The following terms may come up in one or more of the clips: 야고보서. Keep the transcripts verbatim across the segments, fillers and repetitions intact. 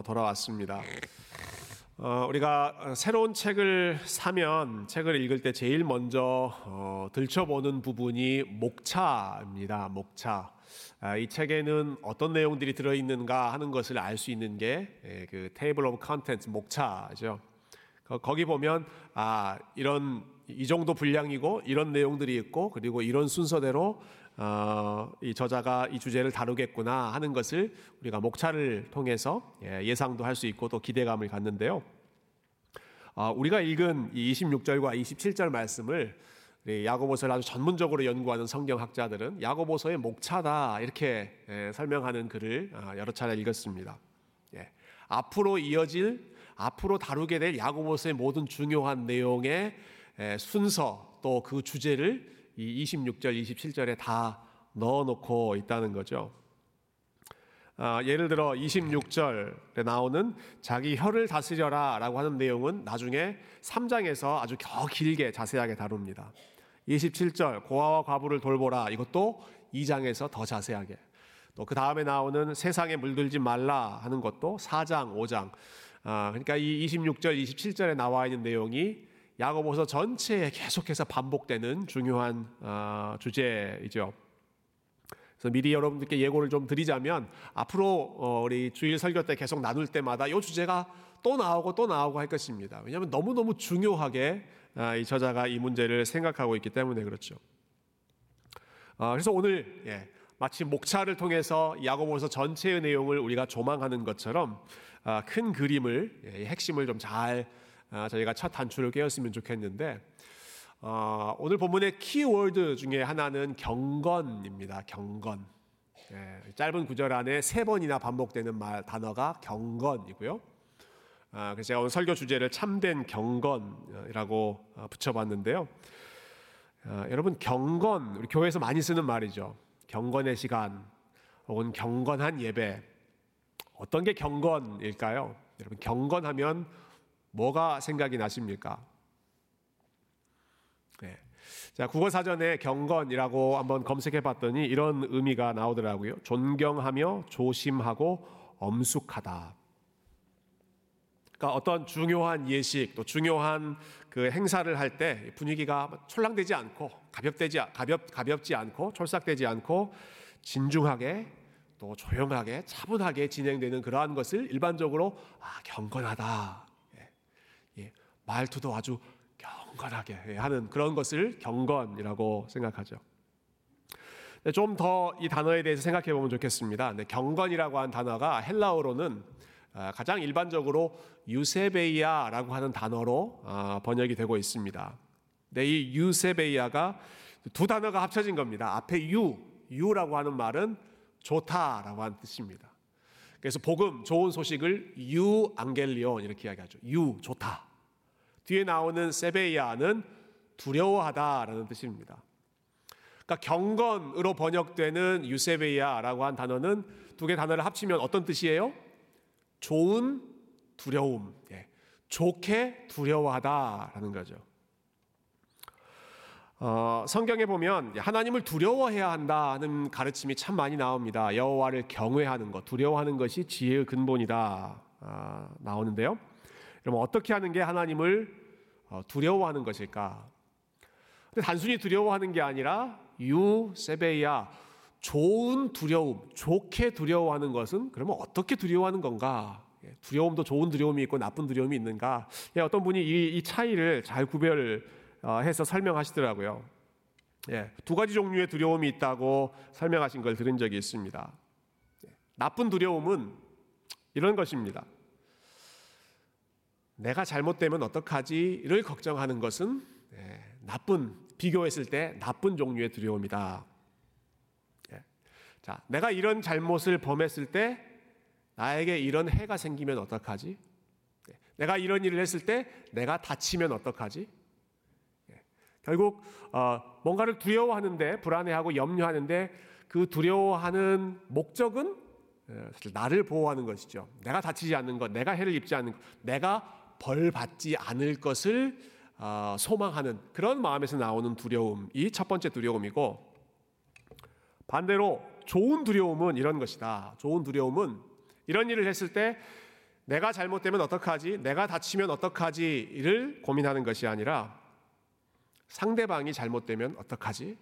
또 돌아왔습니다. 어, 우리가 새로운 책을 사면 책을 읽을 때 제일 먼저 어, 들춰보는 부분이 목차입니다. 목차. 아, 이 책에는 어떤 내용들이 들어있는가 하는 것을 알 수 있는 게 그 테이블 오브 컨텐츠, 목차죠. 거기 보면 아 이런 이 정도 분량이고 이런 내용들이 있고 그리고 이런 순서대로 어, 이 저자가 이 주제를 다루겠구나 하는 것을 우리가 목차를 통해서 예상도 할 수 있고 또 기대감을 갖는데요. 어, 우리가 읽은 이 이십육 절과 이십칠 절 말씀을 야고보서를 아주 전문적으로 연구하는 성경학자들은 야고보서의 목차다 이렇게 예, 설명하는 글을 여러 차례 읽었습니다. 예. 앞으로 이어질 앞으로 다루게 될 야고보서의 모든 중요한 내용의 순서 또 그 주제를 이 이십육 절, 이십칠 절에 다 넣어놓고 있다는 거죠. 아, 예를 들어 이십육 절에 나오는 자기 혀를 다스려라 라고 하는 내용은 나중에 삼 장에서 아주 더 길게 자세하게 다룹니다. 이십칠 절 고아와 과부를 돌보라 이것도 이 장에서 더 자세하게 또 그 다음에 나오는 세상에 물들지 말라 하는 것도 사 장, 오 장 아, 그러니까 이 이십육 절, 이십칠 절에 나와 있는 내용이 야고보서 전체에 계속해서 반복되는 중요한 어, 주제이죠. 그래서 미리 여러분들께 예고를 좀 드리자면 앞으로 어, 우리 주일 설교 때 계속 나눌 때마다 이 주제가 또 나오고 또 나오고 할 것입니다. 왜냐하면 너무너무 중요하게 어, 이 저자가 이 문제를 생각하고 있기 때문에 그렇죠. 어, 그래서 오늘 예, 마치 목차를 통해서 야고보서 전체의 내용을 우리가 조망하는 것처럼 어, 큰 그림을 예, 핵심을 좀 잘 아, 저희가 첫 단추를 깨웠으면 좋겠는데 어, 오늘 본문의 키워드 중에 하나는 경건입니다. 경건. 예, 짧은 구절 안에 세 번이나 반복되는 말 단어가 경건이고요. 아, 그래서 제가 오늘 설교 주제를 참된 경건이라고 붙여봤는데요. 아, 여러분 경건 우리 교회에서 많이 쓰는 말이죠. 경건의 시간 혹은 경건한 예배. 어떤 게 경건일까요? 여러분 경건하면 뭐가 생각이 나십니까? 네. 자, 국어사전에 경건이라고 한번 검색해 봤더니 이런 의미가 나오더라고요. 존경하며 조심하고 엄숙하다. 그러니까 어떤 중요한 예식 또 중요한 그 행사를 할 때 분위기가 촐랑대지 않고 가볍대지 가볍 가볍지 않고 촐싹대지 않고 진중하게 또 조용하게 차분하게 진행되는 그러한 것을 일반적으로 아, 경건하다. 말투도 아주 경건하게 하는 그런 것을 경건이라고 생각하죠. 좀 더 이 단어에 대해서 생각해 보면 좋겠습니다. 경건이라고 한 단어가 헬라어로는 가장 일반적으로 유세베이아라고 하는 단어로 번역이 되고 있습니다. 근데 이 유세베이아가 두 단어가 합쳐진 겁니다. 앞에 유, 유라고 하는 말은 좋다라고 하는 뜻입니다. 그래서 복음, 좋은 소식을 유 안겔리온 이렇게 이야기하죠. 유, 좋다. 뒤에 나오는 세베이아는 두려워하다라는 뜻입니다. 그러니까 경건으로 번역되는 유세베이아라고 한 단어는 두 개 단어를 합치면 어떤 뜻이에요? 좋은 두려움, 예. 좋게 두려워하다라는 거죠. 어, 성경에 보면 하나님을 두려워해야 한다는 가르침이 참 많이 나옵니다. 여호와를 경외하는 것, 두려워하는 것이 지혜의 근본이다 아, 나오는데요. 그러면 어떻게 하는 게 하나님을 두려워하는 것일까? 근데 단순히 두려워하는 게 아니라 유, 세베이아, 좋은 두려움, 좋게 두려워하는 것은 그러면 어떻게 두려워하는 건가? 두려움도 좋은 두려움이 있고 나쁜 두려움이 있는가? 예, 어떤 분이 이, 이 차이를 잘 구별해서 설명하시더라고요. 예, 두 가지 종류의 두려움이 있다고 설명하신 걸 들은 적이 있습니다. 나쁜 두려움은 이런 것입니다. 내가 잘못되면 어떡하지를 걱정하는 것은 나쁜, 비교했을 때 나쁜 종류의 두려움이다. 자, 내가 이런 잘못을 범했을 때 나에게 이런 해가 생기면 어떡하지? 내가 이런 일을 했을 때 내가 다치면 어떡하지? 결국 뭔가를 두려워하는데 불안해하고 염려하는데 그 두려워하는 목적은 사실 나를 보호하는 것이죠. 내가 다치지 않는 것, 내가 해를 입지 않는 것, 내가 벌 받지 않을 것을 어, 소망하는 그런 마음에서 나오는 두려움이 첫 번째 두려움이고 반대로 좋은 두려움은 이런 것이다. 좋은 두려움은 이런 일을 했을 때 내가 잘못되면 어떡하지? 내가 다치면 어떡하지?를 고민하는 것이 아니라 상대방이 잘못되면 어떡하지?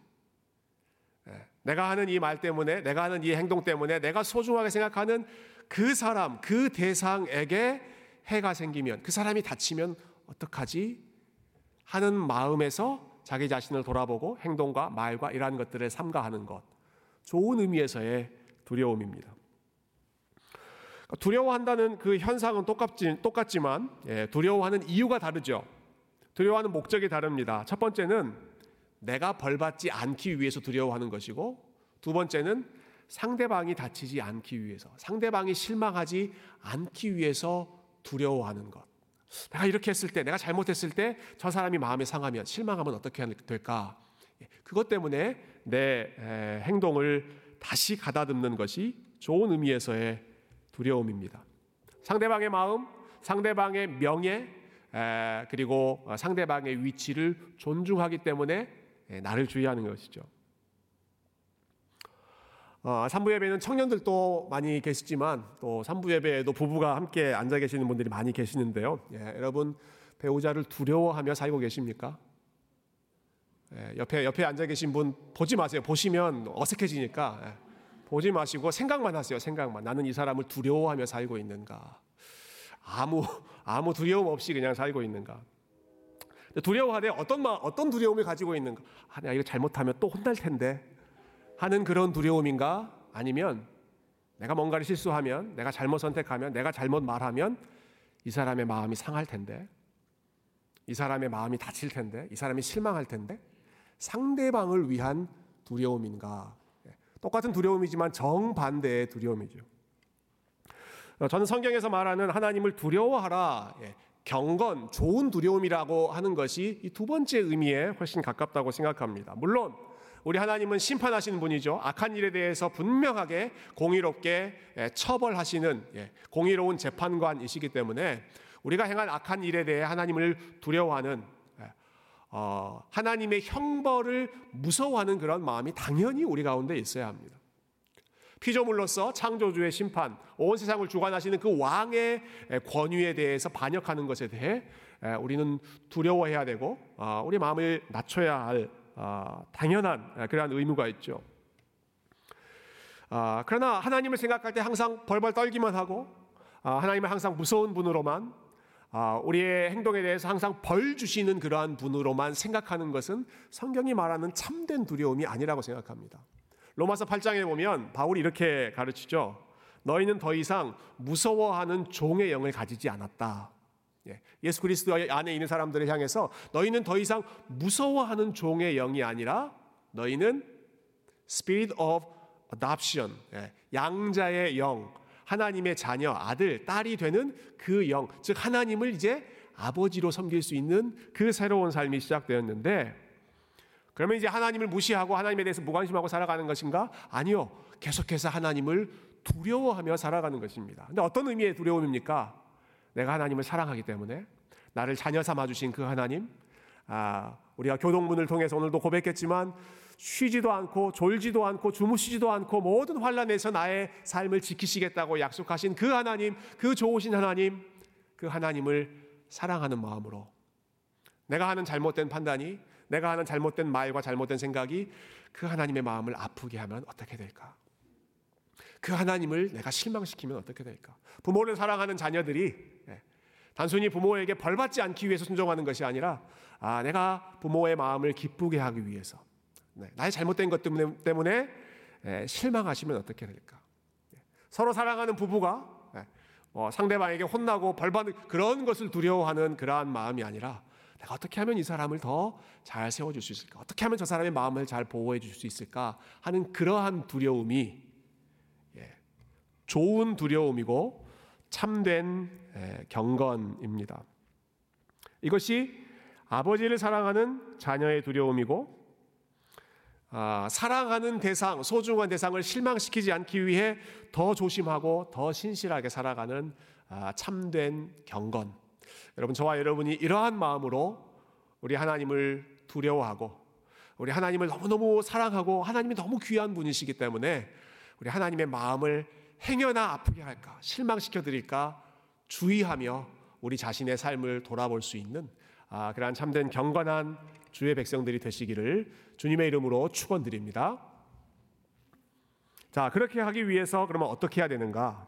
내가 하는 이 말 때문에, 내가 하는 이 행동 때문에 내가 소중하게 생각하는 그 사람, 그 대상에게 해가 생기면, 그 사람이 다치면 어떡하지? 하는 마음에서 자기 자신을 돌아보고 행동과 말과 이러한 것들을 삼가하는 것, 좋은 의미에서의 두려움입니다. 두려워한다는 그 현상은 똑같지, 똑같지만 예, 두려워하는 이유가 다르죠. 두려워하는 목적이 다릅니다. 첫 번째는 내가 벌받지 않기 위해서 두려워하는 것이고, 두 번째는 상대방이 다치지 않기 위해서, 상대방이 실망하지 않기 위해서 두려워하는 것. 내가 이렇게 했을 때, 내가 잘못했을 때 저 사람이 마음이 상하면, 실망하면 어떻게 될까? 그것 때문에 내 행동을 다시 가다듬는 것이 좋은 의미에서의 두려움입니다. 상대방의 마음, 상대방의 명예, 그리고 상대방의 위치를 존중하기 때문에 나를 주의하는 것이죠. 삼부 예배는 청년들도 많이 계시지만 또 삼부 예배에도 부부가 함께 앉아 계시는 분들이 많이 계시는데요. 예, 여러분 배우자를 두려워하며 살고 계십니까? 예, 옆에 옆에 앉아 계신 분 보지 마세요. 보시면 어색해지니까 예, 보지 마시고 생각만 하세요. 생각만. 나는 이 사람을 두려워하며 살고 있는가? 아무 아무 두려움 없이 그냥 살고 있는가? 두려워하되 어떤 마 어떤 두려움을 가지고 있는가? 아, 내가 이거 잘못하면 또 혼날 텐데. 하는 그런 두려움인가? 아니면 내가 뭔가를 실수하면, 내가 잘못 선택하면, 내가 잘못 말하면 이 사람의 마음이 상할 텐데, 이 사람의 마음이 다칠 텐데, 이 사람이 실망할 텐데, 상대방을 위한 두려움인가? 똑같은 두려움이지만 정반대의 두려움이죠. 저는 성경에서 말하는 하나님을 두려워하라, 경건, 좋은 두려움이라고 하는 것이 이 두 번째 의미에 훨씬 가깝다고 생각합니다. 물론 우리 하나님은 심판하시는 분이죠. 악한 일에 대해서 분명하게 공의롭게 처벌하시는 공의로운 재판관이시기 때문에 우리가 행한 악한 일에 대해 하나님을 두려워하는, 하나님의 형벌을 무서워하는 그런 마음이 당연히 우리 가운데 있어야 합니다. 피조물로서 창조주의 심판, 온 세상을 주관하시는 그 왕의 권위에 대해서 반역하는 것에 대해 우리는 두려워해야 되고 우리 마음을 낮춰야 할 아, 당연한 그러한 의무가 있죠. 아, 그러나 하나님을 생각할 때 항상 벌벌 떨기만 하고, 아, 하나님을 항상 무서운 분으로만, 아, 우리의 행동에 대해서 항상 벌 주시는 그러한 분으로만 생각하는 것은 성경이 말하는 참된 두려움이 아니라고 생각합니다. 로마서 팔 장에 보면 바울이 이렇게 가르치죠. 너희는 더 이상 무서워하는 종의 영을 가지지 않았다. 예수 그리스도 안에 있는 사람들을 향해서 너희는 더 이상 무서워하는 종의 영이 아니라 너희는 Spirit of Adoption, 양자의 영, 하나님의 자녀, 아들, 딸이 되는 그 영, 즉 하나님을 이제 아버지로 섬길 수 있는 그 새로운 삶이 시작되었는데, 그러면 이제 하나님을 무시하고 하나님에 대해서 무관심하고 살아가는 것인가? 아니요, 계속해서 하나님을 두려워하며 살아가는 것입니다. 근데 어떤 의미의 두려움입니까? 내가 하나님을 사랑하기 때문에, 나를 자녀 삼아주신 그 하나님, 아, 우리가 교동문을 통해서 오늘도 고백했지만 쉬지도 않고 졸지도 않고 주무시지도 않고 모든 환난에서 나의 삶을 지키시겠다고 약속하신 그 하나님, 그 좋으신 하나님, 그 하나님을 사랑하는 마음으로 내가 하는 잘못된 판단이, 내가 하는 잘못된 말과 잘못된 생각이 그 하나님의 마음을 아프게 하면 어떻게 될까? 그 하나님을 내가 실망시키면 어떻게 될까? 부모를 사랑하는 자녀들이 단순히 부모에게 벌받지 않기 위해서 순종하는 것이 아니라, 아, 내가 부모의 마음을 기쁘게 하기 위해서, 나의 잘못된 것 때문에, 때문에 실망하시면 어떻게 될까? 서로 사랑하는 부부가 상대방에게 혼나고 벌받는 그런 것을 두려워하는 그러한 마음이 아니라, 내가 어떻게 하면 이 사람을 더 잘 세워줄 수 있을까? 어떻게 하면 저 사람의 마음을 잘 보호해 줄 수 있을까? 하는 그러한 두려움이 좋은 두려움이고 참된 경건입니다. 이것이 아버지를 사랑하는 자녀의 두려움이고, 아, 사랑하는 대상, 소중한 대상을 실망시키지 않기 위해 더 조심하고 더 신실하게 살아가는 아, 참된 경건. 여러분, 저와 여러분이 이러한 마음으로 우리 하나님을 두려워하고, 우리 하나님을 너무너무 사랑하고, 하나님이 너무 귀한 분이시기 때문에 우리 하나님의 마음을 행여나 아프게 할까, 실망시켜 드릴까 주의하며 우리 자신의 삶을 돌아볼 수 있는 아, 그러한 참된 경건한 주의 백성들이 되시기를 주님의 이름으로 축원드립니다. 자, 그렇게 하기 위해서 그러면 어떻게 해야 되는가?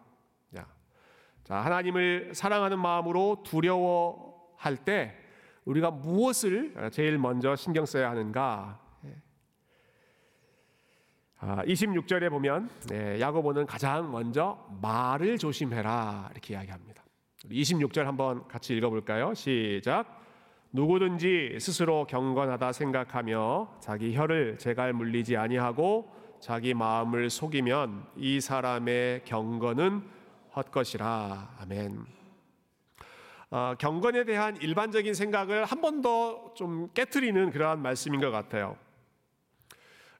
자, 하나님을 사랑하는 마음으로 두려워할 때 우리가 무엇을 제일 먼저 신경 써야 하는가? 이십육 절에 보면 야고보는 가장 먼저 말을 조심해라 이렇게 이야기합니다. 이십육 절 한번 같이 읽어볼까요? 시작. 누구든지 스스로 경건하다 생각하며 자기 혀를 재갈 물리지 아니하고 자기 마음을 속이면 이 사람의 경건은 헛것이라. 아멘. 어, 경건에 대한 일반적인 생각을 한 번 더 좀 깨트리는 그러한 말씀인 것 같아요.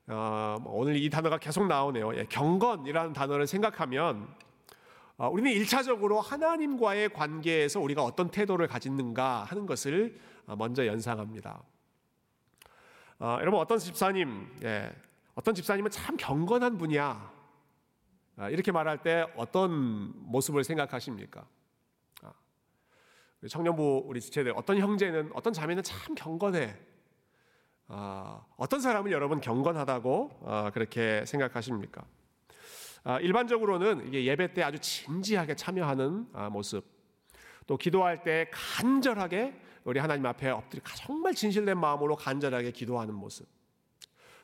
어, 오늘 이 단어가 계속 나오네요. 예, 경건이라는 단어를 생각하면 어, 우리는 일차적으로 하나님과의 관계에서 우리가 어떤 태도를 가지는가 하는 것을 먼저 연상합니다. 어, 여러분 어떤 집사님, 예, 어떤 집사님은 참 경건한 분이야 어, 이렇게 말할 때 어떤 모습을 생각하십니까? 어, 청년부 우리 지체들 어떤 형제는 어떤 자매는 참 경건해. 어, 어떤 사람을 여러분 경건하다고 어, 그렇게 생각하십니까? 일반적으로는 이게 예배 때 아주 진지하게 참여하는 모습, 또 기도할 때 간절하게 우리 하나님 앞에 엎드려 정말 진실된 마음으로 간절하게 기도하는 모습,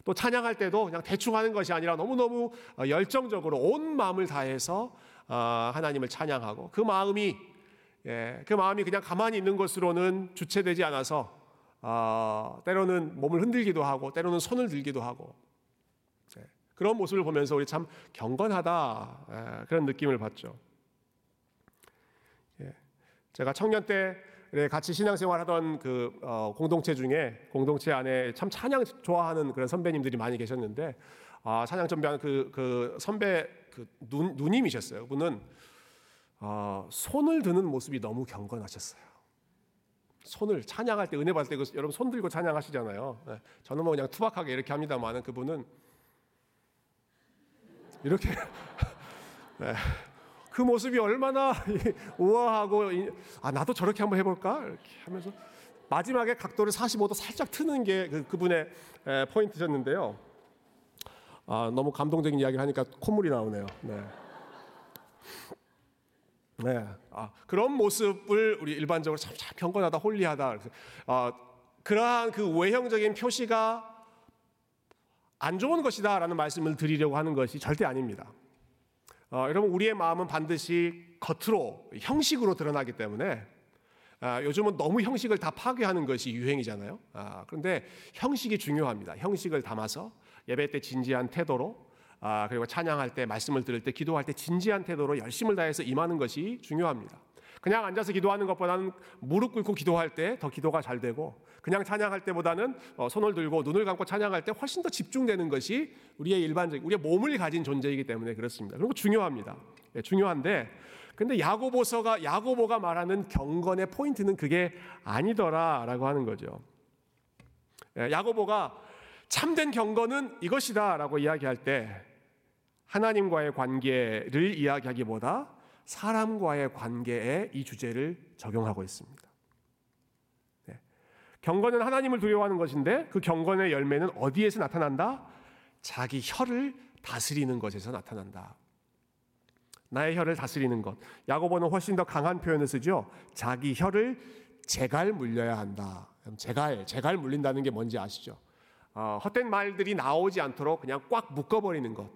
또 찬양할 때도 그냥 대충 하는 것이 아니라 너무너무 열정적으로 온 마음을 다해서 하나님을 찬양하고 그 마음이 그 마음이 그냥 가만히 있는 것으로는 주체되지 않아서 때로는 몸을 흔들기도 하고 때로는 손을 들기도 하고 그런 모습을 보면서 우리 참 경건하다 그런 느낌을 받죠. 제가 청년 때 같이 신앙생활하던 그 공동체 중에 공동체 안에 참 찬양 좋아하는 그런 선배님들이 많이 계셨는데 아, 찬양 전배하는 그, 그 선배 그 누, 누님이셨어요. 그분은 아, 손을 드는 모습이 너무 경건하셨어요. 손을 찬양할 때 은혜 받을 때 그, 여러분 손 들고 찬양하시잖아요. 저는 뭐 그냥 투박하게 이렇게 합니다만 그분은 이렇게 네. 그 모습이 얼마나 우아하고 아 나도 저렇게 한번 해볼까 이렇게 하면서 마지막에 각도를 사십오 도 살짝 트는 게 그, 그분의 에, 포인트셨는데요. 아 너무 감동적인 이야기를 하니까 콧물이 나오네요. 네. 네. 아 그런 모습을 우리 일반적으로 참, 참 경건하다, 홀리하다. 아 그러한 그 외형적인 표시가 안 좋은 것이다 라는 말씀을 드리려고 하는 것이 절대 아닙니다. 어, 여러분 우리의 마음은 반드시 겉으로 형식으로 드러나기 때문에 아, 요즘은 너무 형식을 다 파괴하는 것이 유행이잖아요. 아, 그런데 형식이 중요합니다. 형식을 담아서 예배 때 진지한 태도로 아, 그리고 찬양할 때 말씀을 들을 때 기도할 때 진지한 태도로 열심을 다해서 임하는 것이 중요합니다. 그냥 앉아서 기도하는 것보다는 무릎 꿇고 기도할 때 더 기도가 잘 되고 그냥 찬양할 때보다는 손을 들고 눈을 감고 찬양할 때 훨씬 더 집중되는 것이 우리의 일반적인 우리의 몸을 가진 존재이기 때문에 그렇습니다. 그리고 중요합니다. 예, 중요한데 근데 야고보서가 야고보가 말하는 경건의 포인트는 그게 아니더라라고 하는 거죠. 예, 야고보가 참된 경건은 이것이다라고 이야기할 때 하나님과의 관계를 이야기하기보다 사람과의 관계에 이 주제를 적용하고 있습니다. 네. 경건은 하나님을 두려워하는 것인데 그 경건의 열매는 어디에서 나타난다? 자기 혀를 다스리는 것에서 나타난다. 나의 혀를 다스리는 것. 야고보는 훨씬 더 강한 표현을 쓰죠. 자기 혀를 재갈 물려야 한다. 재갈, 재갈 물린다는 게 뭔지 아시죠? 어, 헛된 말들이 나오지 않도록 그냥 꽉 묶어버리는 것.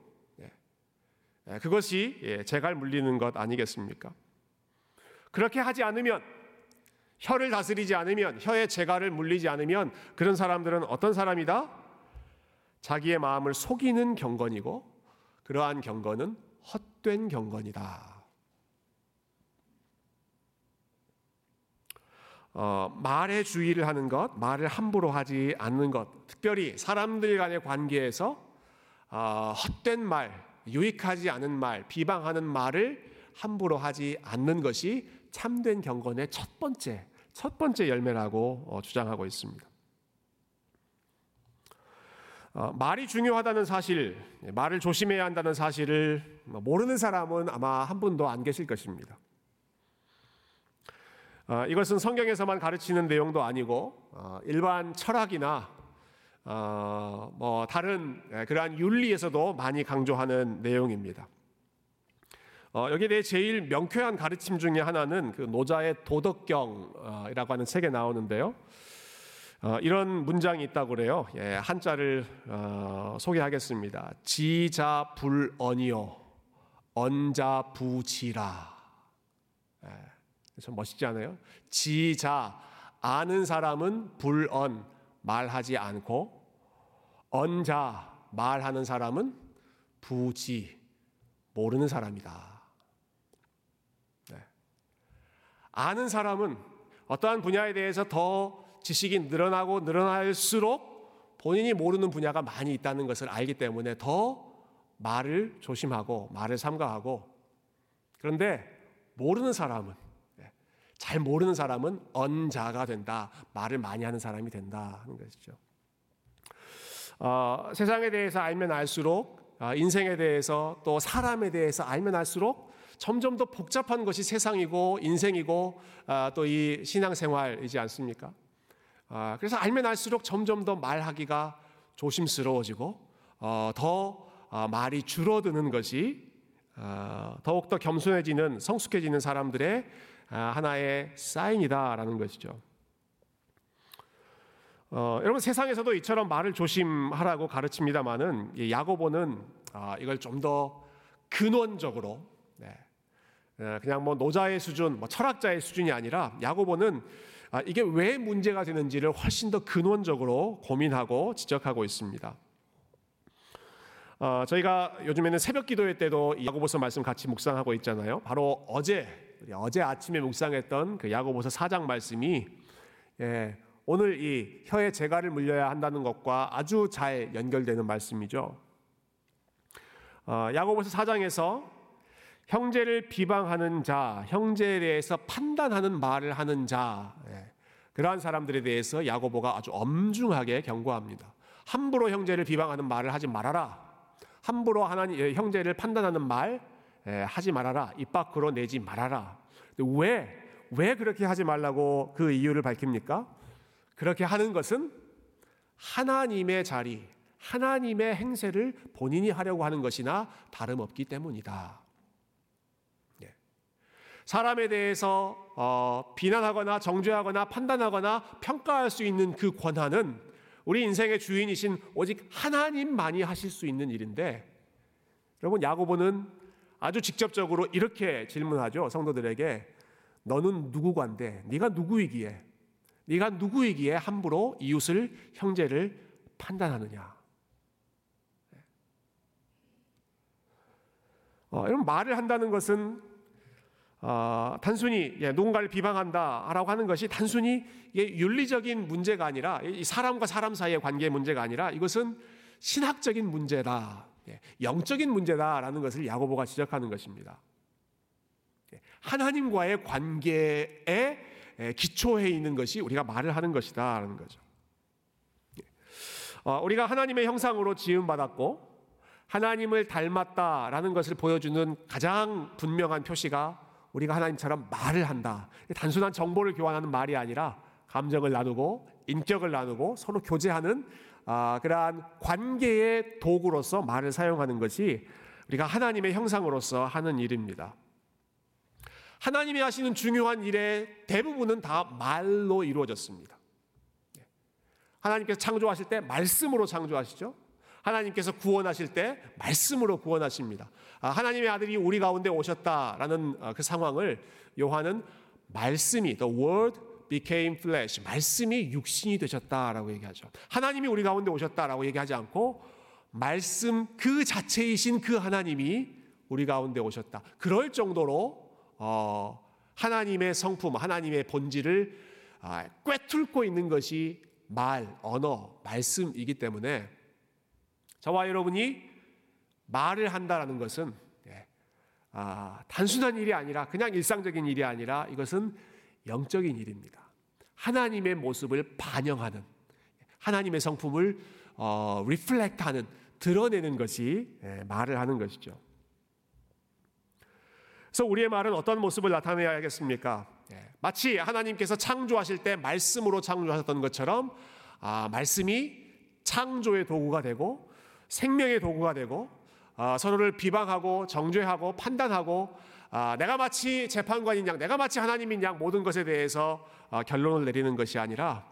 그것이 재갈 물리는 것 아니겠습니까? 그렇게 하지 않으면 혀를 다스리지 않으면 혀의 재갈을 물리지 않으면 그런 사람들은 어떤 사람이다? 자기의 마음을 속이는 경건이고 그러한 경건은 헛된 경건이다. 어, 말에 주의를 하는 것, 말을 함부로 하지 않는 것, 특별히 사람들 간의 관계에서 어, 헛된 말 유익하지 않은 말, 비방하는 말을 함부로 하지 않는 것이 참된 경건의 첫 번째, 첫 번째 열매라고 주장하고 있습니다. 어, 말이 중요하다는 사실, 말을 조심해야 한다는 사실을 모르는 사람은 아마 한 분도 안 계실 것입니다. 이것은 성경에서만 가르치는 내용도 아니고 일반 철학이나 뭐 다른 그러한 윤리에서도 많이 강조하는 내용입니다. 여기에 대해 제일 명쾌한 가르침 중에 하나는 그 노자의 도덕경이라고 하는 책에 나오는데요. 이런 문장이 있다고 그래요. 예, 한자를 어, 소개하겠습니다. 지자불언이요 언자부지라. 예, 참 멋있지 않아요? 지자, 아는 사람은 불언, 말하지 않고, 언자, 말하는 사람은 부지, 모르는 사람이다. 예. 아는 사람은 어떠한 분야에 대해서 더 지식이 늘어나고 늘어날수록 본인이 모르는 분야가 많이 있다는 것을 알기 때문에 더 말을 조심하고 말을 삼가하고, 그런데 모르는 사람은, 잘 모르는 사람은 언자가 된다, 말을 많이 하는 사람이 된다 하는 것이죠. 어, 세상에 대해서 알면 알수록, 인생에 대해서 또 사람에 대해서 알면 알수록 점점 더 복잡한 것이 세상이고 인생이고 어, 또 이 신앙생활이지 않습니까? 그래서 알면 알수록 점점 더 말하기가 조심스러워지고 더 말이 줄어드는 것이 더욱더 겸손해지는, 성숙해지는 사람들의 하나의 사인이다라는 것이죠. 여러분, 세상에서도 이처럼 말을 조심하라고 가르칩니다마는 야고보는 이걸 좀 더 근원적으로, 그냥 뭐 노자의 수준, 뭐 철학자의 수준이 아니라 야고보는 이게 왜 문제가 되는지를 훨씬 더 근원적으로 고민하고 지적하고 있습니다. 어, 저희가 요즘에는 새벽 기도회 때도 야고보서 말씀 같이 묵상하고 있잖아요. 바로 어제, 우리 어제 아침에 묵상했던 그 야고보서 사 장 말씀이, 예, 오늘 이 혀에 재갈을 물려야 한다는 것과 아주 잘 연결되는 말씀이죠. 어, 야고보서 사 장에서 형제를 비방하는 자, 형제에 대해서 판단하는 말을 하는 자, 예, 그러한 사람들에 대해서 야고보가 아주 엄중하게 경고합니다. 함부로 형제를 비방하는 말을 하지 말아라. 함부로 하나님, 형제를 판단하는 말, 예, 하지 말아라. 입 밖으로 내지 말아라. 왜, 왜 그렇게 하지 말라고 그 이유를 밝힙니까? 그렇게 하는 것은 하나님의 자리, 하나님의 행세를 본인이 하려고 하는 것이나 다름없기 때문이다. 사람에 대해서 어, 비난하거나 정죄하거나 판단하거나 평가할 수 있는 그 권한은 우리 인생의 주인이신 오직 하나님만이 하실 수 있는 일인데, 여러분, 야고보는 아주 직접적으로 이렇게 질문하죠. 성도들에게, 너는 누구관데, 네가 누구이기에, 네가 누구이기에 함부로 이웃을, 형제를 판단하느냐. 어, 여러분, 말을 한다는 것은 어, 단순히, 예, 누군가를 비방한다라고 하는 것이 단순히 이게 윤리적인 문제가 아니라, 이 사람과 사람 사이의 관계의 문제가 아니라 이것은 신학적인 문제다, 예, 영적인 문제다라는 것을 야고보가 지적하는 것입니다. 예, 하나님과의 관계에, 예, 기초해 있는 것이 우리가 말을 하는 것이다라는 거죠. 예, 어, 우리가 하나님의 형상으로 지음받았고 하나님을 닮았다라는 것을 보여주는 가장 분명한 표시가 우리가 하나님처럼 말을 한다. 단순한 정보를 교환하는 말이 아니라 감정을 나누고 인격을 나누고 서로 교제하는 아, 그러한 관계의 도구로서 말을 사용하는 것이 우리가 하나님의 형상으로서 하는 일입니다. 하나님이 하시는 중요한 일의 대부분은 다 말로 이루어졌습니다. 하나님께서 창조하실 때 말씀으로 창조하시죠. 하나님께서 구원하실 때 말씀으로 구원하십니다. 하나님의 아들이 우리 가운데 오셨다라는 그 상황을 요한은 말씀이, The Word became flesh, 말씀이 육신이 되셨다라고 얘기하죠. 하나님이 우리 가운데 오셨다라고 얘기하지 않고 말씀 그 자체이신 그 하나님이 우리 가운데 오셨다. 그럴 정도로 하나님의 성품, 하나님의 본질을 꿰뚫고 있는 것이 말, 언어, 말씀이기 때문에 저와 여러분이 말을 한다라는 것은, 예, 아, 단순한 일이 아니라, 그냥 일상적인 일이 아니라 이것은 영적인 일입니다. 하나님의 모습을 반영하는, 하나님의 성품을 어, 리플렉트하는, 드러내는 것이, 예, 말을 하는 것이죠. 그래서 우리의 말은 어떤 모습을 나타내야 하겠습니까? 마치 하나님께서 창조하실 때 말씀으로 창조하셨던 것처럼 아, 말씀이 창조의 도구가 되고 생명의 도구가 되고 아, 서로를 비방하고 정죄하고 판단하고 아, 내가 마치 재판관인 양, 내가 마치 하나님인 양 모든 것에 대해서 아, 결론을 내리는 것이 아니라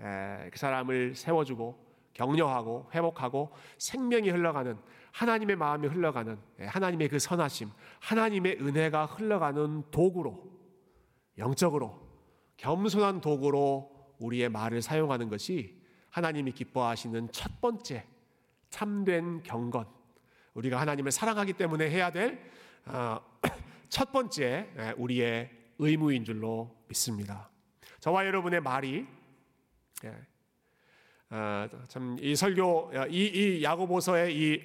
에, 그 사람을 세워주고 격려하고 회복하고 생명이 흘러가는 하나님의 마음이 흘러가는 에, 하나님의 그 선하심 하나님의 은혜가 흘러가는 도구로 영적으로 겸손한 도구로 우리의 말을 사용하는 것이 하나님이 기뻐하시는 첫 번째 참된 경건 우리가 하나님을 사랑하기 때문에 해야 될 첫 번째 우리의 의무인 줄로 믿습니다. 저와 여러분의 말이 참 이 설교 이, 이 야고보서의 이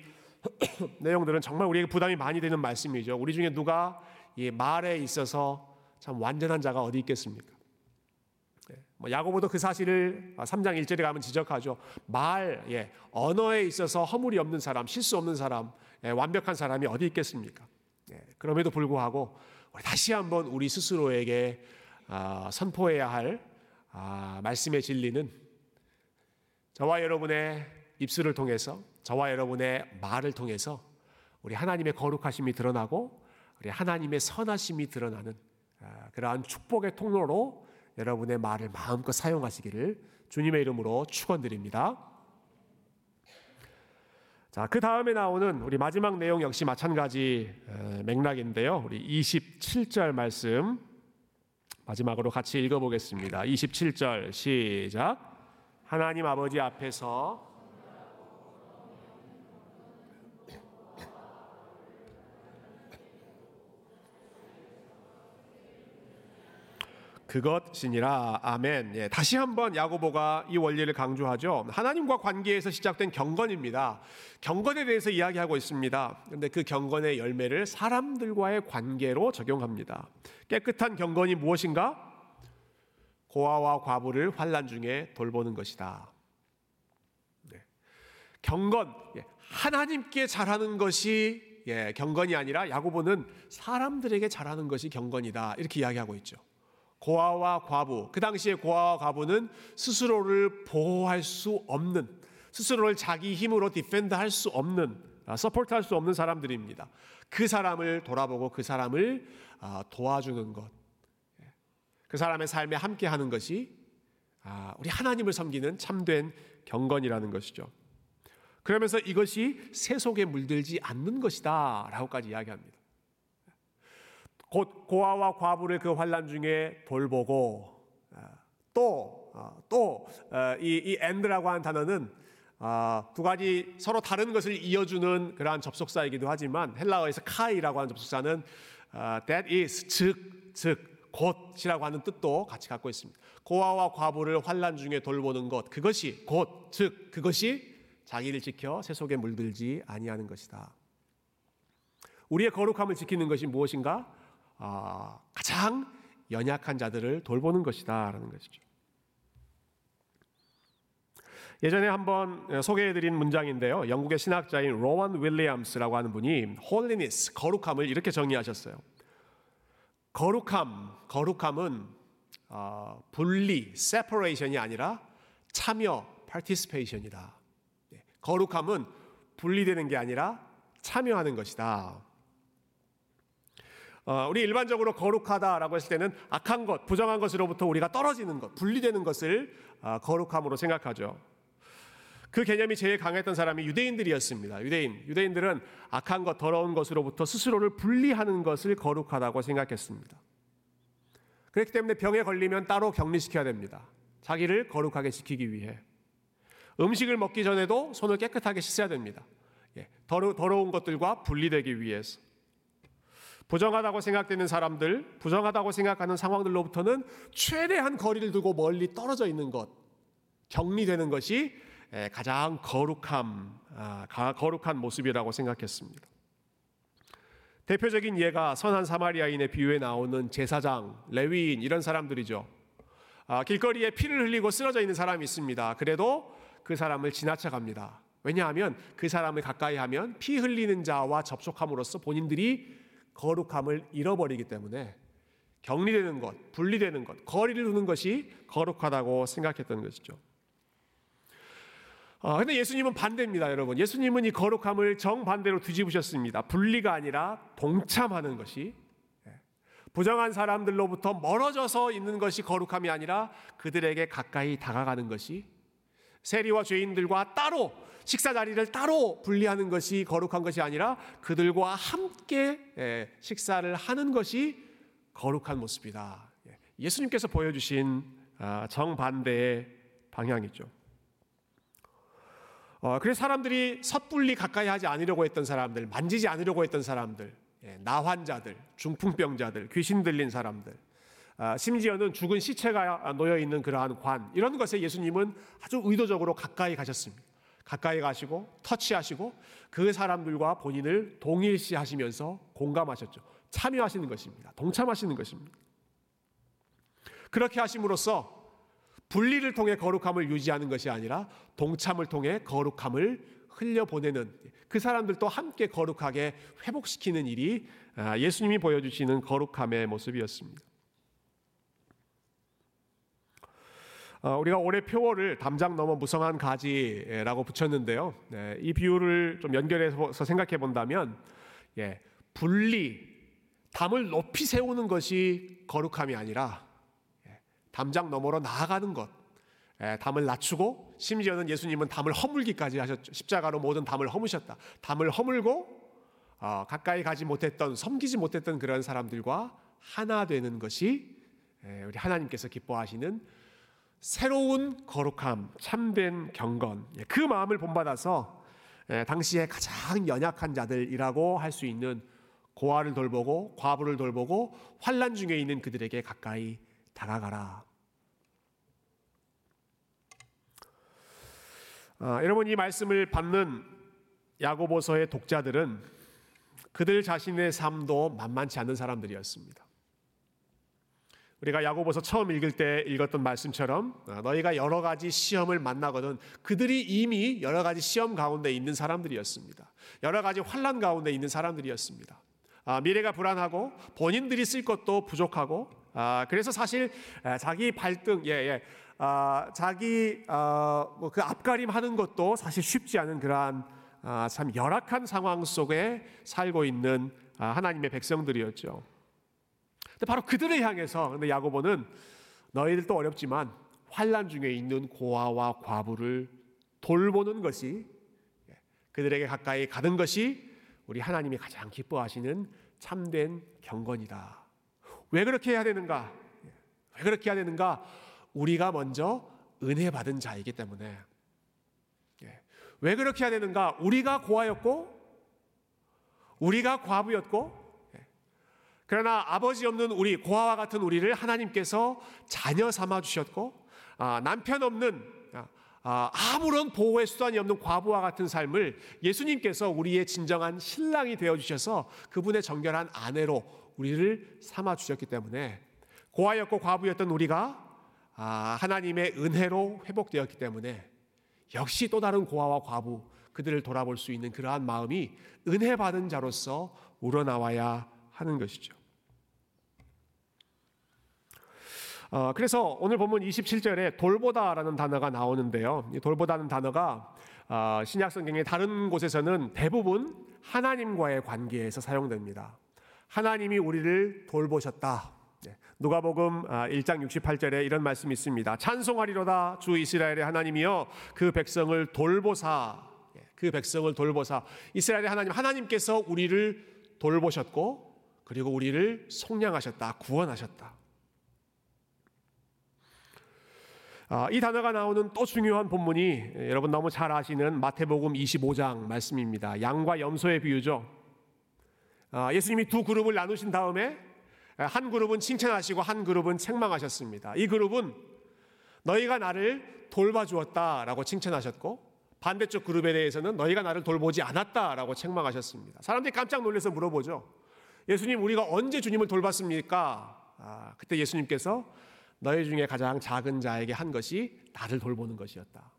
내용들은 정말 우리에게 부담이 많이 되는 말씀이죠. 우리 중에 누가 이 말에 있어서 참 완전한 자가 어디 있겠습니까? 야고보도 그 사실을 삼 장 일 절에 가면 지적하죠. 말, 예, 언어에 있어서 허물이 없는 사람, 실수 없는 사람, 예, 완벽한 사람이 어디 있겠습니까? 예, 그럼에도 불구하고 우리 다시 한번 우리 스스로에게 아, 선포해야 할 아, 말씀의 진리는 저와 여러분의 입술을 통해서 저와 여러분의 말을 통해서 우리 하나님의 거룩하심이 드러나고 우리 하나님의 선하심이 드러나는 그러한 축복의 통로로 여러분의 말을 마음껏 사용하시기를 주님의 이름으로 축원드립니다. 자, 그 다음에 나오는 우리 마지막 내용 역시 마찬가지 맥락인데요. 우리 이십칠 절 말씀 마지막으로 같이 읽어보겠습니다. 이십칠 절 시작. 하나님 아버지 앞에서 그것이니라. 아멘. 예, 다시 한번 야고보가 이 원리를 강조하죠. 하나님과 관계에서 시작된 경건입니다. 경건에 대해서 이야기하고 있습니다. 그런데 그 경건의 열매를 사람들과의 관계로 적용합니다. 깨끗한 경건이 무엇인가? 고아와 과부를 환난 중에 돌보는 것이다. 네. 경건, 예, 하나님께 잘하는 것이 예, 경건이 아니라 야고보는 사람들에게 잘하는 것이 경건이다. 이렇게 이야기하고 있죠. 고아와 과부, 그 당시에 고아와 과부는 스스로를 보호할 수 없는, 스스로를 자기 힘으로 디펜드 할 수 없는, 서포트 할 수 없는 사람들입니다. 그 사람을 돌아보고 그 사람을 도와주는 것, 그 사람의 삶에 함께하는 것이 우리 하나님을 섬기는 참된 경건이라는 것이죠. 그러면서 이것이 세속에 물들지 않는 것이다 라고까지 이야기합니다. 곧 고아와 과부를 그 환난 중에 돌보고 또, 또 이 엔드라고 하는 단어는 두 가지 서로 다른 것을 이어주는 그러한 접속사이기도 하지만 헬라어에서 카이라고 하는 접속사는 that is, 즉, 즉, 곧이라고 하는 뜻도 같이 갖고 있습니다. 고아와 과부를 환난 중에 돌보는 것, 그것이 곧, 즉, 그것이 자기를 지켜 세속에 물들지 아니하는 것이다. 우리의 거룩함을 지키는 것이 무엇인가? 아, 가장 연약한 자들을 돌보는 것이다 라는 것이죠. 예전에 한번 소개해드린 문장인데요, 영국의 신학자인 로완 윌리엄스라고 하는 분이 holiness, 거룩함을 이렇게 정의하셨어요. 거룩함, 거룩함은 어, 분리, separation이 아니라 참여, participation이다. 거룩함은 분리되는 게 아니라 참여하는 것이다. 우리 일반적으로 거룩하다라고 했을 때는 악한 것, 부정한 것으로부터 우리가 떨어지는 것, 분리되는 것을 거룩함으로 생각하죠. 그 개념이 제일 강했던 사람이 유대인들이었습니다. 유대인, 유대인들은 악한 것, 더러운 것으로부터 스스로를 분리하는 것을 거룩하다고 생각했습니다. 그렇기 때문에 병에 걸리면 따로 격리시켜야 됩니다. 자기를 거룩하게 지키기 위해. 음식을 먹기 전에도 손을 깨끗하게 씻어야 됩니다. 더러운 것들과 분리되기 위해서. 부정하다고 생각되는 사람들, 부정하다고 생각하는 상황들로부터는 최대한 거리를 두고 멀리 떨어져 있는 것, 격리되는 것이 가장 거룩함, 거룩한 모습이라고 생각했습니다. 대표적인 예가 선한 사마리아인의 비유에 나오는 제사장, 레위인 이런 사람들이죠. 길거리에 피를 흘리고 쓰러져 있는 사람이 있습니다. 그래도 그 사람을 지나쳐갑니다. 왜냐하면 그 사람을 가까이 하면 피 흘리는 자와 접촉함으로써 본인들이 거룩함을 잃어버리기 때문에 격리되는 것, 분리되는 것, 거리를 두는 것이 거룩하다고 생각했던 것이죠. 그런데 어, 예수님은 반대입니다, 여러분. 예수님은 이 거룩함을 정반대로 뒤집으셨습니다. 분리가 아니라 동참하는 것이, 부정한 사람들로부터 멀어져서 있는 것이 거룩함이 아니라 그들에게 가까이 다가가는 것이, 세리와 죄인들과 따로 식사 자리를 따로 분리하는 것이 거룩한 것이 아니라 그들과 함께 식사를 하는 것이 거룩한 모습이다. 예수님께서 보여주신 정반대의 방향이죠. 그래서 사람들이 섣불리 가까이 하지 않으려고 했던 사람들, 만지지 않으려고 했던 사람들, 나환자들, 중풍병자들, 귀신 들린 사람들, 심지어는 죽은 시체가 놓여있는 그러한 관, 이런 것에 예수님은 아주 의도적으로 가까이 가셨습니다. 가까이 가시고 터치하시고 그 사람들과 본인을 동일시하시면서 공감하셨죠. 참여하시는 것입니다. 동참하시는 것입니다. 그렇게 하심으로써 분리를 통해 거룩함을 유지하는 것이 아니라 동참을 통해 거룩함을 흘려보내는, 그 사람들도 함께 거룩하게 회복시키는 일이 예수님이 보여주시는 거룩함의 모습이었습니다. 우리가 올해 표어를 담장 넘어 무성한 가지라고 붙였는데요, 이 비유를 좀 연결해서 생각해 본다면 분리, 담을 높이 세우는 것이 거룩함이 아니라 담장 너머로 나아가는 것, 담을 낮추고, 심지어는 예수님은 담을 허물기까지 하셨죠. 십자가로 모든 담을 허무셨다. 담을 허물고 가까이 가지 못했던, 섬기지 못했던 그런 사람들과 하나 되는 것이 우리 하나님께서 기뻐하시는 새로운 거룩함, 참된 경건, 그 마음을 본받아서 당시에 가장 연약한 자들이라고 할 수 있는 고아를 돌보고 과부를 돌보고 환난 중에 있는 그들에게 가까이 다가가라. 아, 여러분, 이 말씀을 받는 야고보서의 독자들은 그들 자신의 삶도 만만치 않은 사람들이었습니다. 우리가 야고보서 처음 읽을 때 읽었던 말씀처럼 너희가 여러 가지 시험을 만나거든, 그들이 이미 여러 가지 시험 가운데 있는 사람들이었습니다. 여러 가지 환난 가운데 있는 사람들이었습니다. 아, 미래가 불안하고 본인들이 쓸 것도 부족하고, 아, 그래서 사실 자기 발등, 예, 예, 아, 자기 아, 뭐 그 앞가림하는 것도 사실 쉽지 않은 그러한 아, 참 열악한 상황 속에 살고 있는 아, 하나님의 백성들이었죠. 근데 바로 그들을 향해서 근데 야고보는 너희들도 어렵지만 환난 중에 있는 고아와 과부를 돌보는 것이, 그들에게 가까이 가는 것이 우리 하나님이 가장 기뻐하시는 참된 경건이다. 왜 그렇게 해야 되는가? 왜 그렇게 해야 되는가? 우리가 먼저 은혜 받은 자이기 때문에. 왜 그렇게 해야 되는가? 우리가 고아였고 우리가 과부였고, 그러나 아버지 없는 우리, 고아와 같은 우리를 하나님께서 자녀 삼아 주셨고, 남편 없는, 아무런 보호의 수단이 없는 과부와 같은 삶을 예수님께서 우리의 진정한 신랑이 되어주셔서 그분의 정결한 아내로 우리를 삼아주셨기 때문에, 고아였고 과부였던 우리가 하나님의 은혜로 회복되었기 때문에 역시 또 다른 고아와 과부, 그들을 돌아볼 수 있는 그러한 마음이 은혜 받은 자로서 우러나와야 하는 것이죠. 어, 그래서 오늘 본문 이십칠 절에 돌보다라는 단어가 나오는데요, 이 돌보다는 단어가 어, 신약성경의 다른 곳에서는 대부분 하나님과의 관계에서 사용됩니다. 하나님이 우리를 돌보셨다. 네. 누가복음 일 장 육십팔 절에 이런 말씀이 있습니다. 찬송하리로다 주 이스라엘의 하나님이여 그 백성을 돌보사, 그 백성을 돌보사. 이스라엘의 하나님, 하나님께서 우리를 돌보셨고 그리고 우리를 속량하셨다, 구원하셨다. 이 단어가 나오는 또 중요한 본문이 여러분 너무 잘 아시는 마태복음 이십오 장 말씀입니다. 양과 염소의 비유죠. 예수님이 두 그룹을 나누신 다음에 한 그룹은 칭찬하시고 한 그룹은 책망하셨습니다. 이 그룹은 너희가 나를 돌봐주었다라고 칭찬하셨고, 반대쪽 그룹에 대해서는 너희가 나를 돌보지 않았다라고 책망하셨습니다. 사람들이 깜짝 놀라서 물어보죠. 예수님, 우리가 언제 주님을 돌봤습니까? 그때 예수님께서 너희 중에 가장 작은 자에게 한 것이 나를 돌보는 것이었다.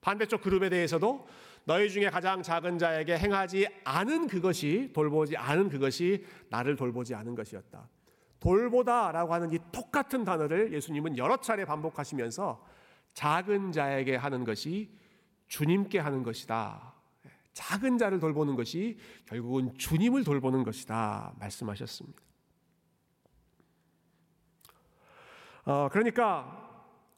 반대쪽 그룹에 대해서도 너희 중에 가장 작은 자에게 행하지 않은 그것이, 돌보지 않은 그것이 나를 돌보지 않은 것이었다. 돌보다라고 하는 이 똑같은 단어를 예수님은 여러 차례 반복하시면서 작은 자에게 하는 것이 주님께 하는 것이다. 작은 자를 돌보는 것이 결국은 주님을 돌보는 것이다 말씀하셨습니다. 어, 그러니까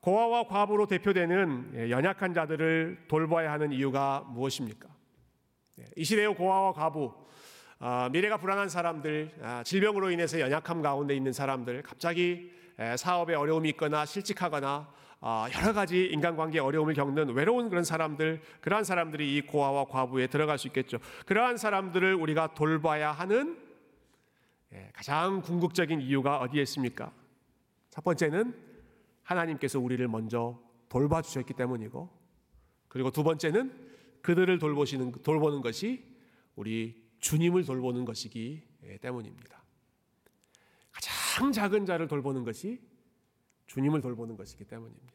고아와 과부로 대표되는 연약한 자들을 돌봐야 하는 이유가 무엇입니까? 이 시대의 고아와 과부, 미래가 불안한 사람들, 질병으로 인해서 연약함 가운데 있는 사람들, 갑자기 사업에 어려움이 있거나 실직하거나 여러 가지 인간관계에 어려움을 겪는 외로운 그런 사람들, 그러한 사람들이 이 고아와 과부에 들어갈 수 있겠죠. 그러한 사람들을 우리가 돌봐야 하는 가장 궁극적인 이유가 어디에 있습니까? 첫 번째는 하나님께서 우리를 먼저 돌봐주셨기 때문이고, 그리고 두 번째는 그들을 돌보시는, 돌보는 것이 우리 주님을 돌보는 것이기 때문입니다. 가장 작은 자를 돌보는 것이 주님을 돌보는 것이기 때문입니다.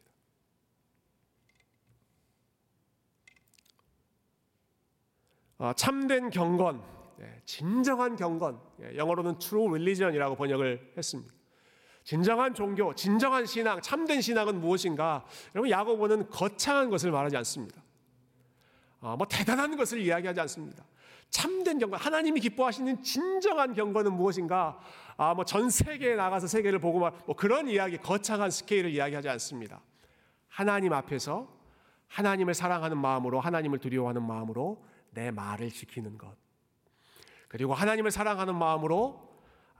아, 참된 경건, 진정한 경건, 영어로는 true religion이라고 번역을 했습니다. 진정한 종교, 진정한 신앙, 참된 신앙은 무엇인가? 여러분, 야고보는 거창한 것을 말하지 않습니다. 어, 뭐 대단한 것을 이야기하지 않습니다. 참된 경건, 하나님이 기뻐하시는 진정한 경건은 무엇인가? 아, 뭐 전 세계에 나가서 세계를 보고 막 뭐 그런 이야기, 거창한 스케일을 이야기하지 않습니다. 하나님 앞에서 하나님을 사랑하는 마음으로, 하나님을 두려워하는 마음으로 내 말을 지키는 것, 그리고 하나님을 사랑하는 마음으로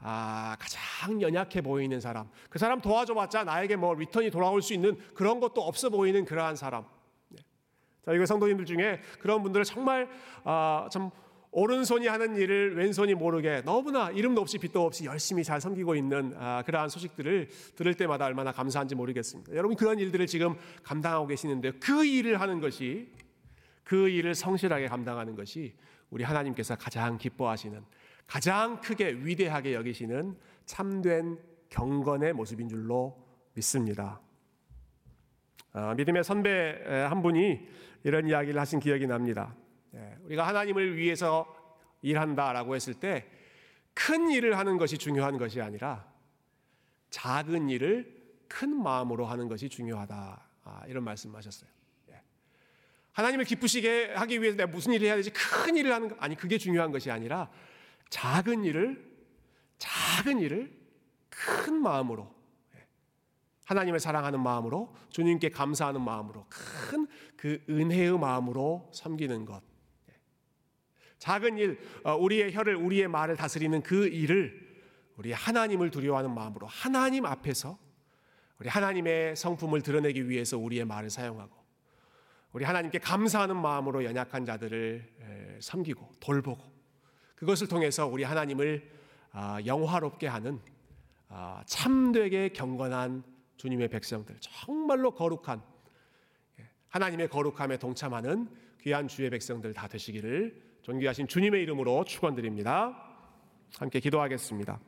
아, 가장 연약해 보이는 사람, 그 사람 도와줘봤자 나에게 뭐 리턴이 돌아올 수 있는 그런 것도 없어 보이는 그러한 사람. 자, 이거 성도님들 중에 그런 분들을 정말 아, 참 오른손이 하는 일을 왼손이 모르게 너무나 이름도 없이 빛도 없이 열심히 잘 섬기고 있는 아, 그러한 소식들을 들을 때마다 얼마나 감사한지 모르겠습니다. 여러분, 그런 일들을 지금 감당하고 계시는데 그 일을 하는 것이, 그 일을 성실하게 감당하는 것이 우리 하나님께서 가장 기뻐하시는, 가장 크게 위대하게 여기시는 참된 경건의 모습인 줄로 믿습니다. 아, 믿음의 선배 한 분이 이런 이야기를 하신 기억이 납니다. 예, 우리가 하나님을 위해서 일한다라고 했을 때 큰 일을 하는 것이 중요한 것이 아니라 작은 일을 큰 마음으로 하는 것이 중요하다, 아, 이런 말씀하셨어요. 예. 하나님을 기쁘시게 하기 위해서 내가 무슨 일을 해야 되지? 큰 일을 하는 거 아니, 그게 중요한 것이 아니라 작은 일을, 작은 일을 큰 마음으로, 하나님을 사랑하는 마음으로, 주님께 감사하는 마음으로, 큰 그 은혜의 마음으로 섬기는 것. 작은 일, 우리의 혀를, 우리의 말을 다스리는 그 일을 우리 하나님을 두려워하는 마음으로, 하나님 앞에서 우리 하나님의 성품을 드러내기 위해서 우리의 말을 사용하고, 우리 하나님께 감사하는 마음으로 연약한 자들을 섬기고 돌보고, 그것을 통해서 우리 하나님을 영화롭게 하는 참되게 경건한 주님의 백성들, 정말로 거룩한, 하나님의 거룩함에 동참하는 귀한 주의 백성들 다 되시기를 존귀하신 주님의 이름으로 축원드립니다. 함께 기도하겠습니다.